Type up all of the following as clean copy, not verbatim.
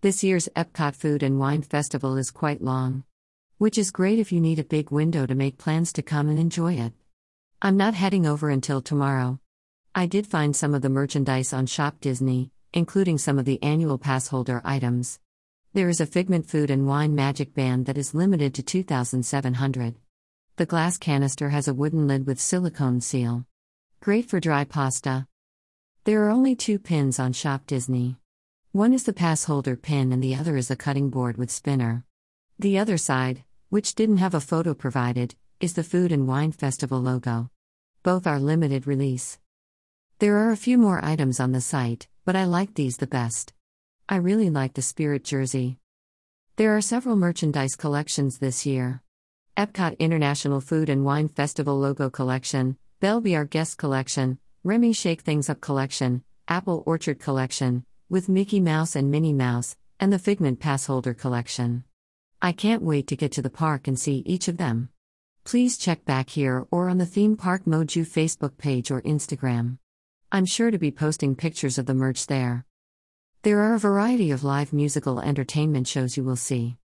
This year's Epcot Food and Wine Festival is quite long, which is great if you need a big window to make plans to come and enjoy it. I'm not heading over until tomorrow. I did find some of the merchandise on Shop Disney, including some of the annual passholder items. There is a Figment Food and Wine MagicBand that is limited to 2,700. The glass canister has a wooden lid with silicone seal. Great for dry pasta. There are only two pins on Shop Disney. One is the passholder pin and the other is a cutting board with spinner. The other side, which didn't have a photo provided, is the Food and Wine Festival logo. Both are limited release. There are a few more items on the site, but I like these the best. I really like the Spirit jersey. There are several merchandise collections this year. Epcot International Food and Wine Festival logo collection, Bell Be Our Guest collection, Remy Shake Things Up collection, Apple Orchard collection, with Mickey Mouse and Minnie Mouse, and the Figment Passholder collection. I can't wait to get to the park and see each of them. Please check back here or on the Theme Park Mojo Facebook page or Instagram. I'm sure to be posting pictures of the merch there. There are a variety of live musical entertainment shows you will see.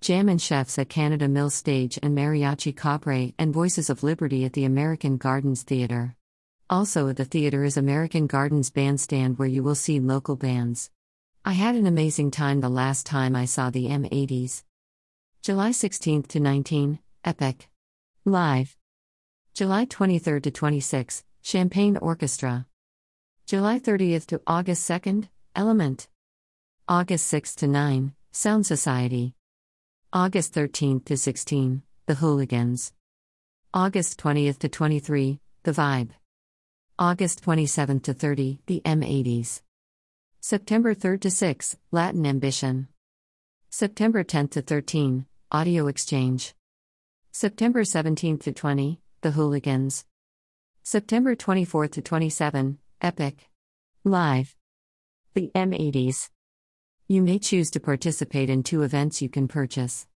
Jammin' Chefs at Canada Mills Stage and Mariachi Cabre and Voices of Liberty at the American Gardens Theatre. Also at the theatre is American Gardens Bandstand where you will see local bands. I had an amazing time the last time I saw the M80s. July 16th to 19th, Epic Live. July 23rd to 26th, Champagne Orchestra. July 30th to August 2nd, Element. August 6th to 9th, Sound Society. August 13th to 16th, The Hooligans. August 20th to 23rd, The Vibe. August 27th to 30th, The M80s. September 3rd to 6th, Latin Ambition. September 10th to 13th, Audio Exchange. September 17th to 20th, The Hooligans. September 24th to 27th, Epic Live. The M80s. You may choose to participate in two events you can purchase.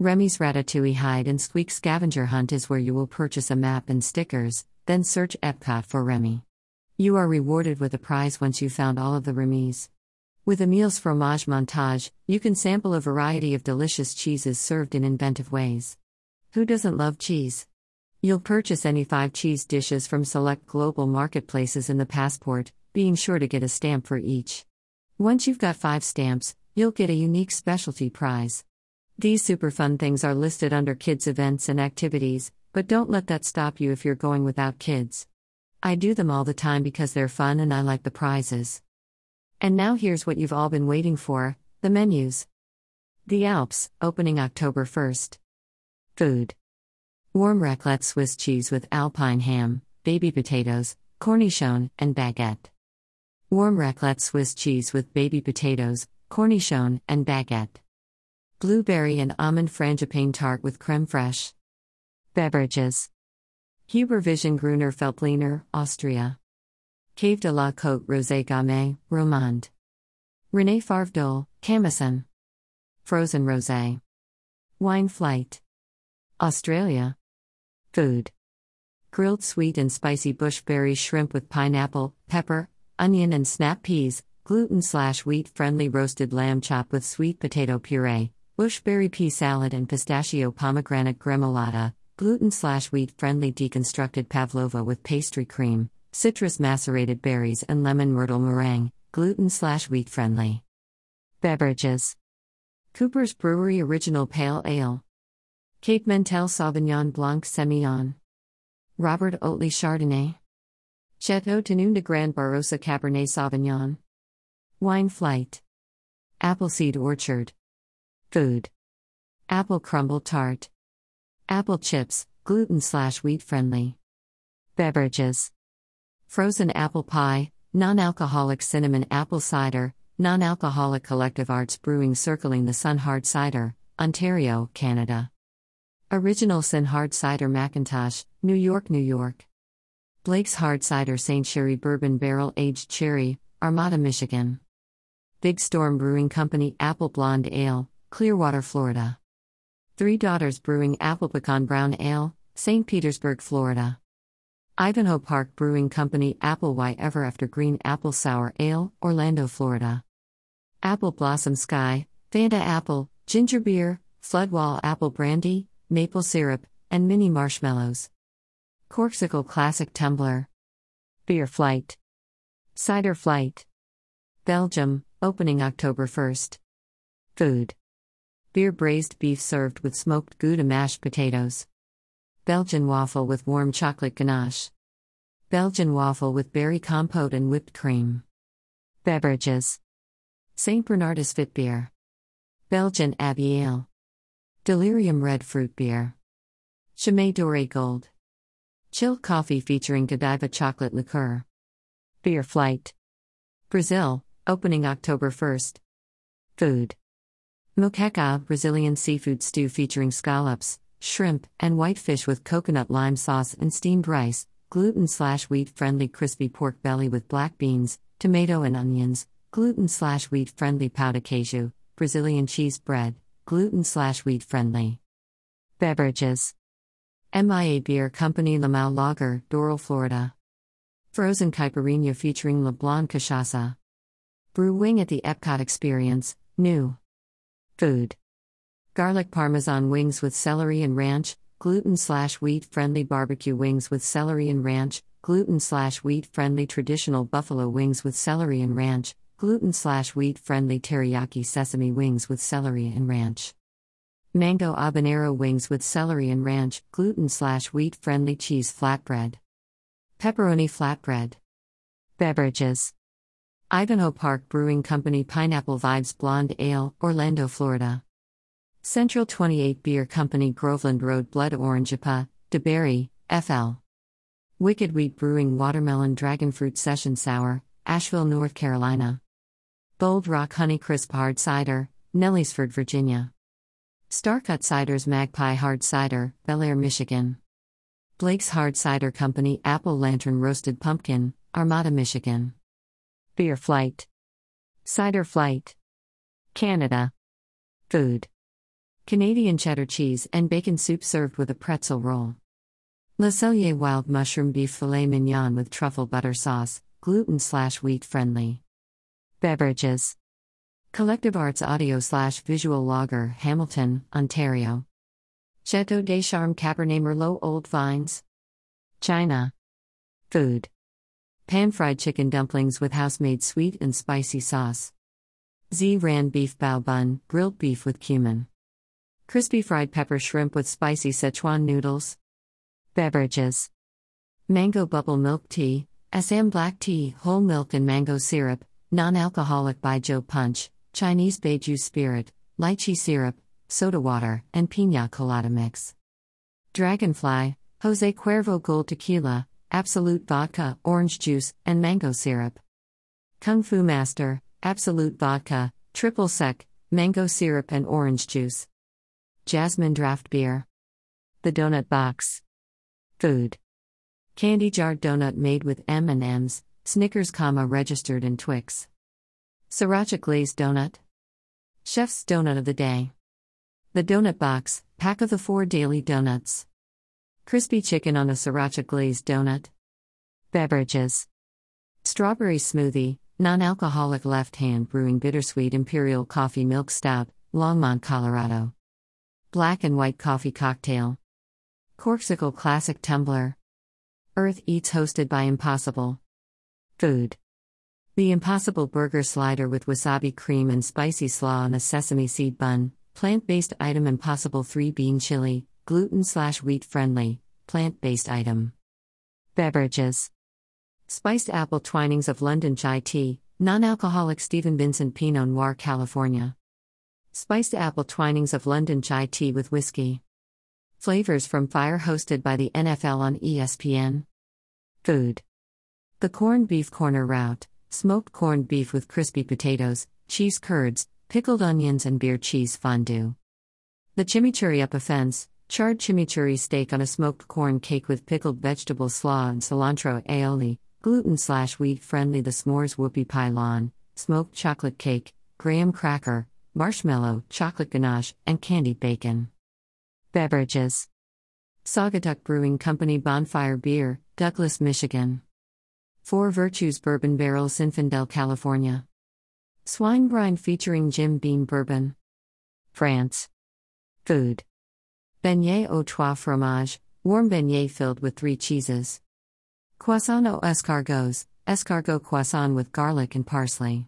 Remy's Ratatouille Hide and Squeak Scavenger Hunt is where you will purchase a map and stickers, then search Epcot for Remy. You are rewarded with a prize once you found all of the Remy's. With Emile's Fromage Montage, you can sample a variety of delicious cheeses served in inventive ways. Who doesn't love cheese? You'll purchase any 5 cheese dishes from select global marketplaces in the passport, being sure to get a stamp for each. Once you've got 5 stamps, you'll get a unique specialty prize. These super fun things are listed under kids' events and activities, but don't let that stop you if you're going without kids. I do them all the time because they're fun and I like the prizes. And now here's what you've all been waiting for, the menus. The Alps, opening October 1st. Food. Warm raclette Swiss cheese with alpine ham, baby potatoes, cornichon, and baguette. Warm raclette Swiss cheese with baby potatoes, cornichon, and baguette. Blueberry and almond frangipane tart with creme fraiche. Beverages. Huber Vision Gruner Veltliner, Austria. Cave de la Cote Rosé Gamay, Romand. René Farvedol, Camison. Frozen Rosé. Wine Flight. Australia. Food. Grilled sweet and spicy bushberry shrimp with pineapple, pepper, onion and snap peas, gluten/wheat-friendly roasted lamb chop with sweet potato puree, bushberry pea salad and pistachio pomegranate gremolata, gluten/wheat-friendly deconstructed pavlova with pastry cream, citrus macerated berries and lemon myrtle meringue, gluten/wheat-friendly. Beverages. Cooper's Brewery Original Pale Ale. Cape Mentel Sauvignon Blanc Semillon. Robert Oatley Chardonnay. Chateau Tonon de Grande Barossa Cabernet Sauvignon. Wine Flight. Appleseed Orchard. Food. Apple crumble tart. Apple chips, gluten/wheat-friendly. Beverages. Frozen apple pie, non-alcoholic cinnamon apple cider, non-alcoholic Collective Arts Brewing Circling the Sun Hard Cider, Ontario, Canada. Original Sin Hard Cider McIntosh, New York, New York. Blake's Hard Cider St. Sherry Bourbon Barrel Aged Cherry, Armada, Michigan. Big Storm Brewing Company Apple Blonde Ale, Clearwater, Florida. Three Daughters Brewing Apple Pecan Brown Ale, St. Petersburg, Florida. Ivanhoe Park Brewing Company Apple Why Ever After Green Apple Sour Ale, Orlando, Florida. Apple Blossom Sky, Fanta Apple, Ginger Beer, Floodwall Apple Brandy, Maple Syrup, and Mini Marshmallows. Corksicle Classic Tumbler. Beer Flight. Cider Flight. Belgium, opening October 1st. Food. Beer braised beef served with smoked Gouda mashed potatoes. Belgian waffle with warm chocolate ganache. Belgian waffle with berry compote and whipped cream. Beverages. St. Bernardus Fit Beer. Belgian Abbey Ale. Delirium Red Fruit Beer. Chimay Doré Gold. Chilled coffee featuring Godiva chocolate liqueur. Beer Flight. Brazil, opening October 1st. Food. Moqueca Brazilian seafood stew featuring scallops, shrimp, and whitefish with coconut lime sauce and steamed rice, gluten/wheat-friendly crispy pork belly with black beans, tomato and onions, gluten/wheat-friendly pão de queijo, Brazilian cheese bread, gluten/wheat-friendly. Beverages. MIA Beer Company Limau Lager, Doral, Florida. Frozen caipirinha featuring Leblon cachaça. Brew Wing at the Epcot Experience, new. Food. Garlic Parmesan wings with celery and ranch, gluten/wheat-friendly barbecue wings with celery and ranch, gluten/wheat-friendly traditional buffalo wings with celery and ranch, gluten/wheat-friendly teriyaki sesame wings with celery and ranch. Mango habanero wings with celery and ranch, gluten/wheat-friendly cheese flatbread. Pepperoni flatbread. Beverages. Ivanhoe Park Brewing Company Pineapple Vibes Blonde Ale, Orlando, Florida. Central 28 Beer Company Groveland Road Blood Orange IPA, DeBerry, FL. Wicked Wheat Brewing Watermelon Dragon Fruit Session Sour, Asheville, North Carolina. Bold Rock Honey Crisp Hard Cider, Nelliesford, Virginia. Starcut Ciders Magpie Hard Cider, Bel Air, Michigan. Blake's Hard Cider Company Apple Lantern Roasted Pumpkin, Armada, Michigan. Beer Flight. Cider Flight. Canada. Food. Canadian cheddar cheese and bacon soup served with a pretzel roll. Le Cellier Wild Mushroom Beef Filet Mignon with truffle butter sauce, gluten/wheat-friendly. Beverages. Collective Arts Audio/Visual Lager, Hamilton, Ontario. Chateau des Charmes Cabernet Merlot Old Vines. China. Food. Pan-fried chicken dumplings with house-made sweet and spicy sauce. Z-Ran beef bao bun, grilled beef with cumin. Crispy fried pepper shrimp with spicy Sichuan noodles. Beverages. Mango bubble milk tea, Assam black tea, whole milk and mango syrup, non-alcoholic Baijiu punch, Chinese Baijiu spirit, lychee syrup, soda water, and piña colada mix. Dragonfly, Jose Cuervo Gold Tequila, Absolute Vodka, orange juice, and mango syrup. Kung Fu Master, Absolute Vodka, triple sec, mango syrup and orange juice. Jasmine Draft Beer. The Donut Box. Food. Candy jar donut made with M&Ms, Snickers, registered and Twix. Sriracha glazed donut. Chef's Donut of the Day. The Donut Box, pack of the 4 daily donuts. Crispy chicken on a sriracha glazed donut. Beverages. Strawberry smoothie, non-alcoholic Left Hand Brewing Bittersweet Imperial Coffee Milk Stout, Longmont, Colorado. Black and white coffee cocktail. Corksicle Classic Tumbler. Earth Eats hosted by Impossible. Food. The Impossible Burger Slider with wasabi cream and spicy slaw on a sesame seed bun, plant-based item. Impossible 3-bean chili, gluten/wheat-friendly, plant-based item. Beverages. Spiced apple Twinings of London chai tea, non-alcoholic Stephen Vincent, Pinot Noir, California. Spiced apple Twinings of London chai tea with whiskey. Flavors from Fire hosted by the NFL on ESPN. Food. The Corned Beef Corner Route, smoked corned beef with crispy potatoes, cheese curds, pickled onions and beer cheese fondue. The Chimichurri Up a Fence, charred chimichurri steak on a smoked corn cake with pickled vegetable slaw and cilantro aioli, gluten/wheat-friendly. The S'mores Whoopie Pie Lawn, smoked chocolate cake, graham cracker, marshmallow, chocolate ganache, and candied bacon. Beverages. Saugatuck Brewing Company Bonfire Beer, Douglas, Michigan. Four Virtues Bourbon Barrel, Zinfandel, California. Swine brine featuring Jim Beam bourbon. France. Food. Beignet aux trois fromages, warm beignet filled with three cheeses. Croissant aux escargots, escargot croissant with garlic and parsley.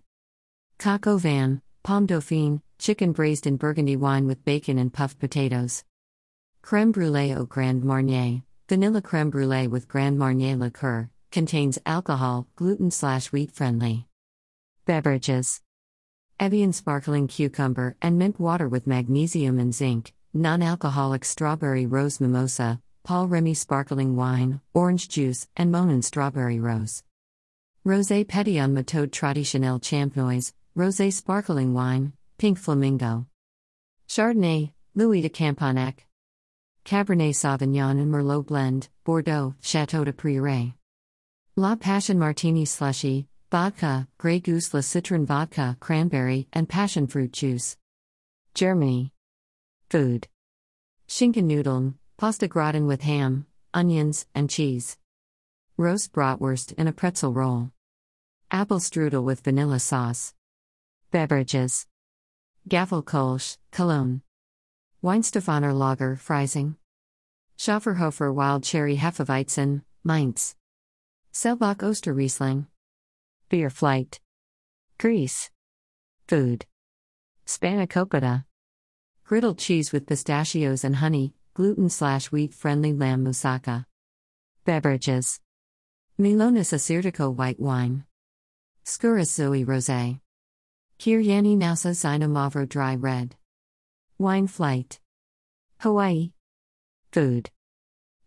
Coq au vin, pomme dauphine, chicken braised in burgundy wine with bacon and puffed potatoes. Crème brûlée au Grand Marnier, vanilla crème brûlée with Grand Marnier liqueur, contains alcohol, gluten/wheat friendly. Beverages. Evian sparkling cucumber and mint water with magnesium and zinc, non-alcoholic strawberry rose mimosa, Paul Remy sparkling wine, orange juice, and Monin strawberry rose. Rosé Pétillant Méthode Traditionnelle Champenoise, rosé sparkling wine, pink flamingo. Chardonnay, Louis de Campagnac. Cabernet Sauvignon and Merlot blend, Bordeaux, Chateau de Prieuré. La Passion Martini Slushy, vodka, Grey Goose La Citron vodka, cranberry, and passion fruit juice. Germany. Food. Schinken Nudeln, pasta gratin with ham, onions, and cheese. Roast bratwurst in a pretzel roll. Apple strudel with vanilla sauce. Beverages. Gaffelkölsch, Cologne. Weinstephaner Lager, Freising. Schafferhofer Wild Cherry Hefeweizen, Mainz. Selbach Osterriesling. Beer flight. Greece. Food. Spanakopita. Griddle cheese with pistachios and honey, gluten/wheat friendly lamb moussaka. Beverages. Melonas Assyrtiko white wine. Skouras Zoe rosé. Kiryani Nausa Zina Mavro dry red. Wine flight. Hawaii. Food.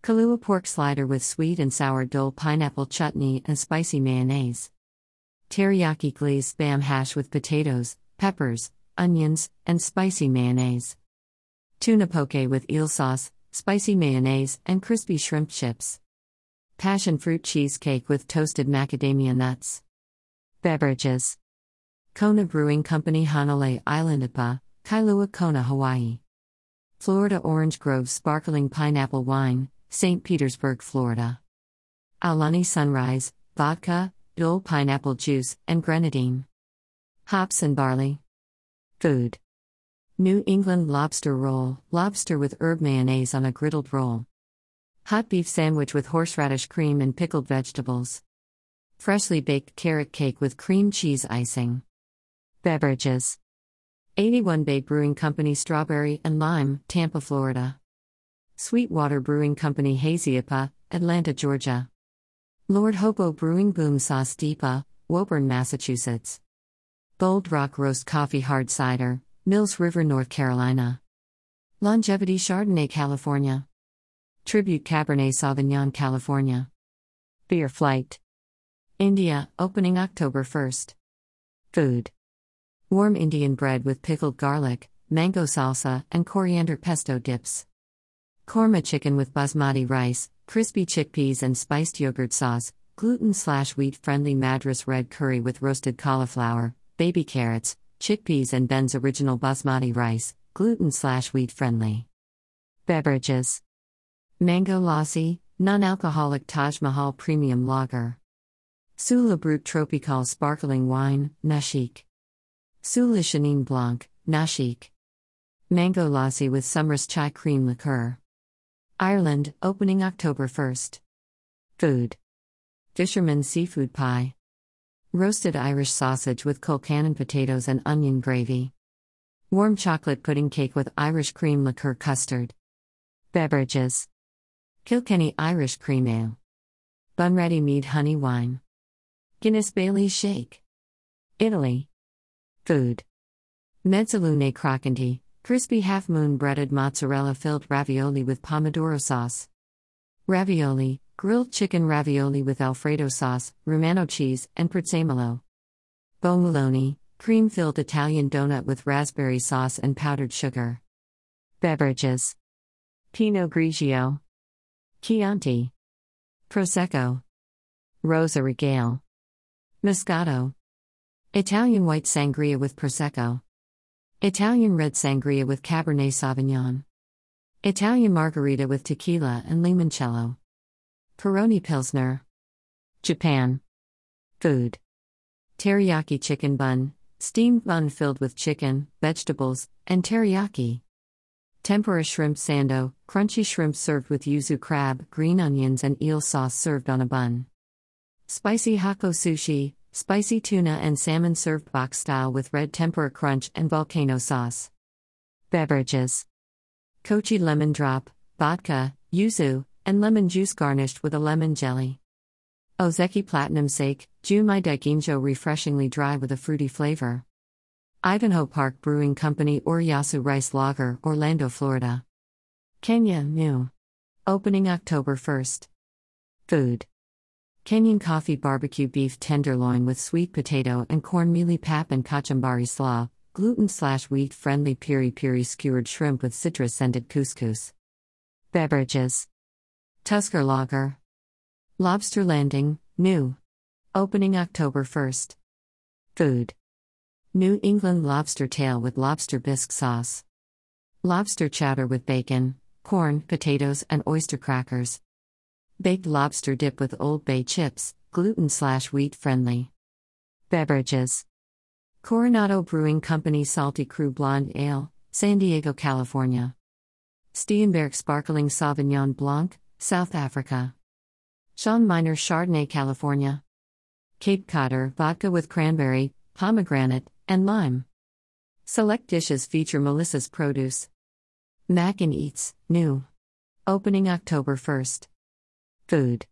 Kahlua pork slider with sweet and sour dill pineapple chutney and spicy mayonnaise. Teriyaki glazed spam hash with potatoes, peppers, onions, and spicy mayonnaise. Tuna poke with eel sauce, spicy mayonnaise, and crispy shrimp chips. Passion fruit cheesecake with toasted macadamia nuts. Beverages. Kona Brewing Company Hanalei Island IPA, Kailua Kona, Hawaii. Florida Orange Grove Sparkling Pineapple Wine, St. Petersburg, Florida. Aulani Sunrise, vodka, dill pineapple juice, and grenadine. Hops and barley. Food. New England lobster roll, lobster with herb mayonnaise on a griddled roll. Hot beef sandwich with horseradish cream and pickled vegetables. Freshly baked carrot cake with cream cheese icing. Beverages. 81 Bay Brewing Company Strawberry and Lime, Tampa, Florida. Sweetwater Brewing Company Hazy IPA, Atlanta, Georgia. Lord Hobo Brewing Boom Sauce IPA, Woburn, Massachusetts. Bold Rock Roast Coffee Hard Cider, Mills River, North Carolina. Longevity Chardonnay, California. Tribute Cabernet Sauvignon, California. Beer flight. India, opening October 1st. Food. Warm Indian bread with pickled garlic, mango salsa, and coriander pesto dips. Korma chicken with basmati rice, crispy chickpeas, and spiced yogurt sauce, gluten/wheat friendly Madras red curry with roasted cauliflower, baby carrots, chickpeas, and Ben's original basmati rice, gluten/wheat friendly. Beverages. Mango lassi, non-alcoholic Taj Mahal premium lager. Sula Brut Tropical sparkling wine, Nashik. Sula Chenin Blanc, Nashik. Mango lassi with Summer's chai cream liqueur. Ireland, opening October 1st. Food. Fisherman's seafood pie. Roasted Irish sausage with Colcannon potatoes and onion gravy. Warm chocolate pudding cake with Irish cream liqueur custard. Beverages. Kilkenny Irish cream ale. Bunratty mead honey wine. Guinness Bailey's shake. Italy. Food. Mezzalune crocanti, crispy half-moon breaded mozzarella-filled ravioli with pomodoro sauce. Ravioli, grilled chicken ravioli with Alfredo sauce, Romano cheese, and prezzemolo. Bomboloni, cream-filled Italian donut with raspberry sauce and powdered sugar. Beverages. Pinot Grigio. Chianti. Prosecco. Rosa Regale. Moscato. Italian white sangria with Prosecco. Italian red sangria with Cabernet Sauvignon. Italian margarita with tequila and limoncello. Peroni Pilsner. Japan. Food. Teriyaki chicken bun, steamed bun filled with chicken, vegetables, and teriyaki. Tempura shrimp sando, crunchy shrimp served with yuzu crab, green onions and eel sauce served on a bun. Spicy hako sushi, spicy tuna and salmon served box style with red tempura crunch and volcano sauce. Beverages. Kochi lemon drop, vodka, yuzu, and lemon juice garnished with a lemon jelly. Ozeki Platinum Sake, Jumai Daikinjo refreshingly dry with a fruity flavor. Ivanhoe Park Brewing Company Oriyasu Rice Lager, Orlando, Florida. Kenya, new. Opening October 1st. Food. Kenyan coffee barbecue beef tenderloin with sweet potato and corn mealie pap and kachambari slaw, gluten/wheat-friendly piri-piri skewered shrimp with citrus-scented couscous. Beverages. Tusker Lager. Lobster Landing, new. Opening October 1st. Food. New England lobster tail with lobster bisque sauce. Lobster chowder with bacon, corn, potatoes, and oyster crackers. Baked lobster dip with Old Bay chips, gluten/wheat friendly. Beverages. Coronado Brewing Company Salty Crew Blonde Ale, San Diego, California. Steenberg Sparkling Sauvignon Blanc, South Africa. Sean Miner Chardonnay, California. Cape Codder Vodka with Cranberry, Pomegranate, and Lime. Select dishes feature Melissa's produce. Mac and Eats, new. Opening October 1st. Food.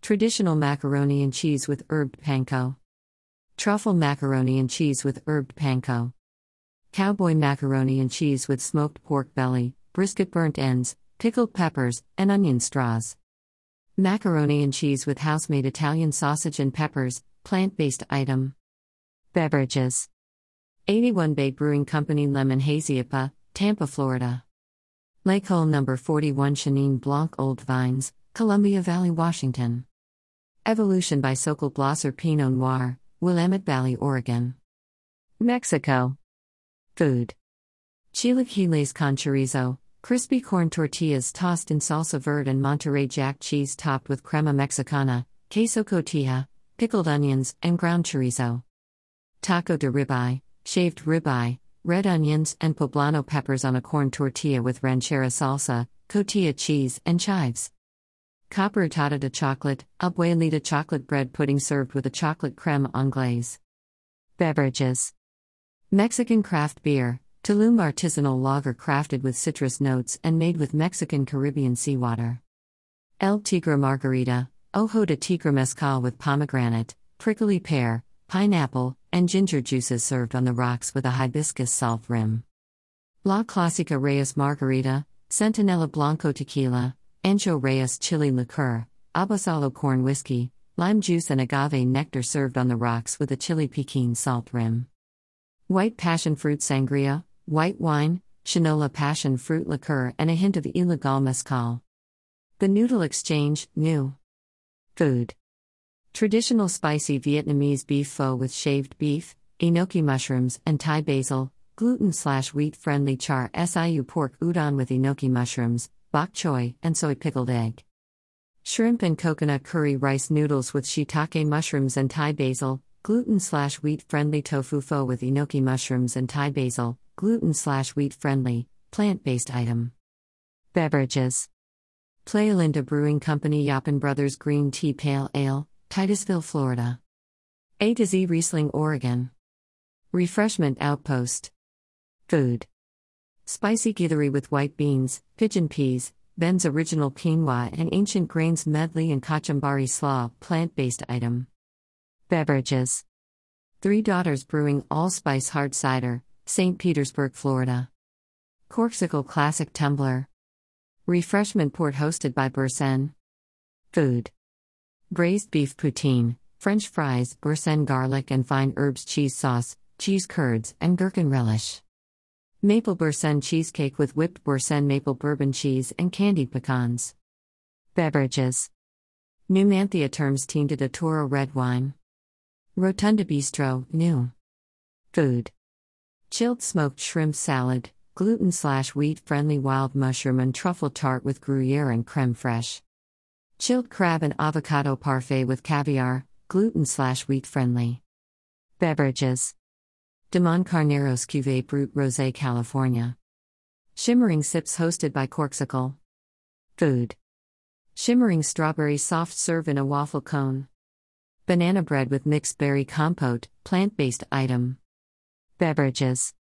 Traditional macaroni and cheese with herbed panko. Truffle macaroni and cheese with herbed panko. Cowboy macaroni and cheese with smoked pork belly, brisket burnt ends, pickled peppers, and onion straws. Macaroni and cheese with house-made Italian sausage and peppers, plant-based item. Beverages. 81 Bay Brewing Company Lemon Hazy IPA, Tampa, Florida. Lake Hole No. 41 Chenin Blanc Old Vines, Columbia Valley, Washington. Evolution by Sokol Blosser Pinot Noir, Willamette Valley, Oregon. Mexico. Food. Chilaquiles con chorizo, crispy corn tortillas tossed in salsa verde and Monterey Jack cheese topped with crema mexicana, queso cotija, pickled onions, and ground chorizo. Taco de ribeye, shaved ribeye, red onions and poblano peppers on a corn tortilla with ranchera salsa, cotija cheese, and chives. Copper Tata de chocolate, Abuelita chocolate bread pudding served with a chocolate creme anglaise. Beverages. Mexican craft beer, Tulum artisanal lager crafted with citrus notes and made with Mexican Caribbean seawater. El Tigre Margarita, Ojo de Tigre mezcal with pomegranate, prickly pear, pineapple, and ginger juices served on the rocks with a hibiscus salt rim. La Clásica Reyes Margarita, Centinela Blanco tequila, Ancho Reyes chili liqueur, Abasolo corn whiskey, lime juice and agave nectar served on the rocks with a chili piquin salt rim. White passion fruit sangria, white wine, chinola passion fruit liqueur and a hint of illegal mezcal. The Noodle Exchange, new. Food. Traditional spicy Vietnamese beef pho with shaved beef, enoki mushrooms and Thai basil, gluten/wheat friendly char siu pork udon with enoki mushrooms, bok choy, and soy pickled egg. Shrimp and coconut curry rice noodles with shiitake mushrooms and Thai basil, gluten/wheat friendly tofu pho with enoki mushrooms and Thai basil, gluten/wheat friendly, plant-based item. Beverages. Playa Linda Brewing Company Yapan Brothers Green Tea Pale Ale, Titusville, Florida. A to Z Riesling, Oregon. Refreshment Outpost. Food. Spicy githeri with white beans, pigeon peas, Ben's original quinoa and ancient grains medley and kachambari slaw, plant-based item. Beverages. Three Daughters Brewing Allspice Hard Cider, St. Petersburg, Florida. Corksicle Classic Tumbler. Refreshment Port hosted by Bersen. Food. Braised beef poutine, French fries, Bersen garlic and fine herbs cheese sauce, cheese curds and gherkin relish. Maple Bersen cheesecake with whipped Bersen maple bourbon cheese and candied pecans. Beverages. Numanthia Termes Tinta de Toro red wine. Rotunda Bistro, new. Food. Chilled smoked shrimp salad, gluten/wheat friendly wild mushroom and truffle tart with Gruyere and creme fraiche. Chilled crab and avocado parfait with caviar, gluten/wheat friendly. Beverages. Damon Carnero's Cuvée Brut Rosé California. Shimmering sips hosted by Corksicle. Food. Shimmering strawberry soft serve in a waffle cone. Banana bread with mixed berry compote, plant-based item. Beverages.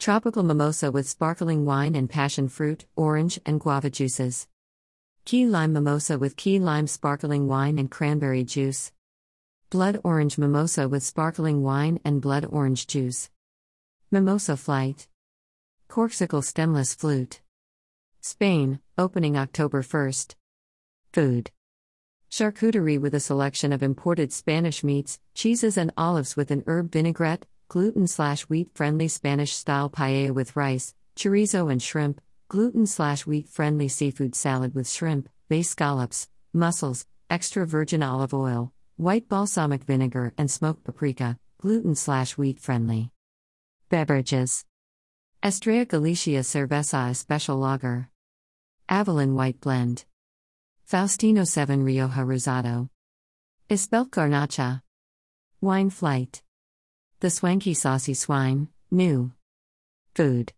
Tropical mimosa with sparkling wine and passion fruit, orange, and guava juices. Key lime mimosa with key lime sparkling wine and cranberry juice. Blood orange mimosa with sparkling wine and blood orange juice. Mimosa flight. Corksicle stemless flute. Spain, opening October 1st. Food. Charcuterie with a selection of imported Spanish meats, cheeses and olives with an herb vinaigrette, gluten/wheat-friendly Spanish-style paella with rice, chorizo and shrimp, gluten/wheat-friendly seafood salad with shrimp, bay scallops, mussels, extra virgin olive oil, white balsamic vinegar and smoked paprika, gluten/wheat-friendly. Beverages. Estrella Galicia Cerveza Especial Lager. Avalon White Blend. Faustino 7 Rioja Rosado. Espelt Garnacha. Wine Flight. The Swanky Saucy Swine, new. Food.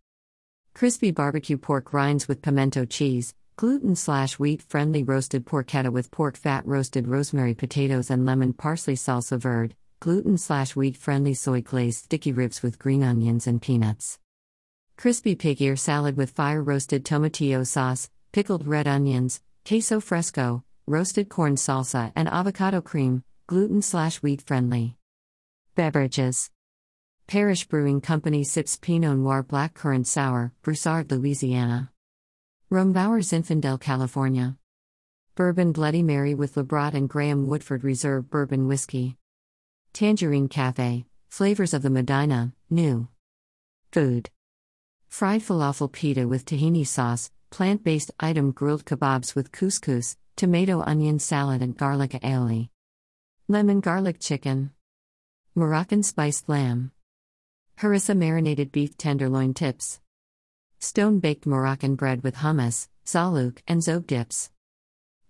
Crispy barbecue pork rinds with pimento cheese, gluten/wheat-friendly roasted porchetta with pork fat, roasted rosemary potatoes and lemon parsley salsa verde, gluten/wheat-friendly soy glazed sticky ribs with green onions and peanuts. Crispy pig ear salad with fire-roasted tomatillo sauce, pickled red onions, queso fresco, roasted corn salsa and avocado cream, gluten/wheat-friendly. Beverages. Parish Brewing Company sips Pinot Noir Blackcurrant Sour, Broussard, Louisiana. Rombauer Zinfandel, California. Bourbon Bloody Mary with Labrat and Graham Woodford Reserve Bourbon Whiskey. Tangerine Cafe, Flavors of the Medina, new. Food. Fried falafel pita with tahini sauce, plant-based item, grilled kebabs with couscous, tomato onion salad and garlic aioli. Lemon garlic chicken. Moroccan spiced lamb. Harissa marinated beef tenderloin tips. Stone-baked Moroccan bread with hummus, zalouk, and zog dips.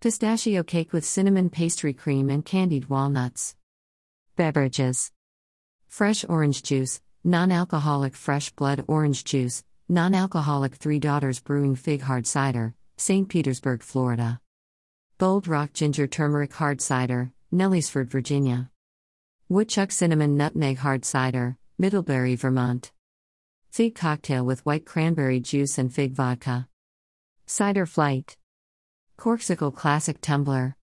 Pistachio cake with cinnamon pastry cream and candied walnuts. Beverages. Fresh orange juice, non-alcoholic fresh blood orange juice, non-alcoholic Three Daughters Brewing Fig Hard Cider, St. Petersburg, Florida. Bold Rock Ginger Turmeric Hard Cider, Nelliesford, Virginia. Woodchuck Cinnamon Nutmeg Hard Cider, Middlebury, Vermont. Fig cocktail with white cranberry juice and fig vodka. Cider flight. Corksicle Classic Tumbler.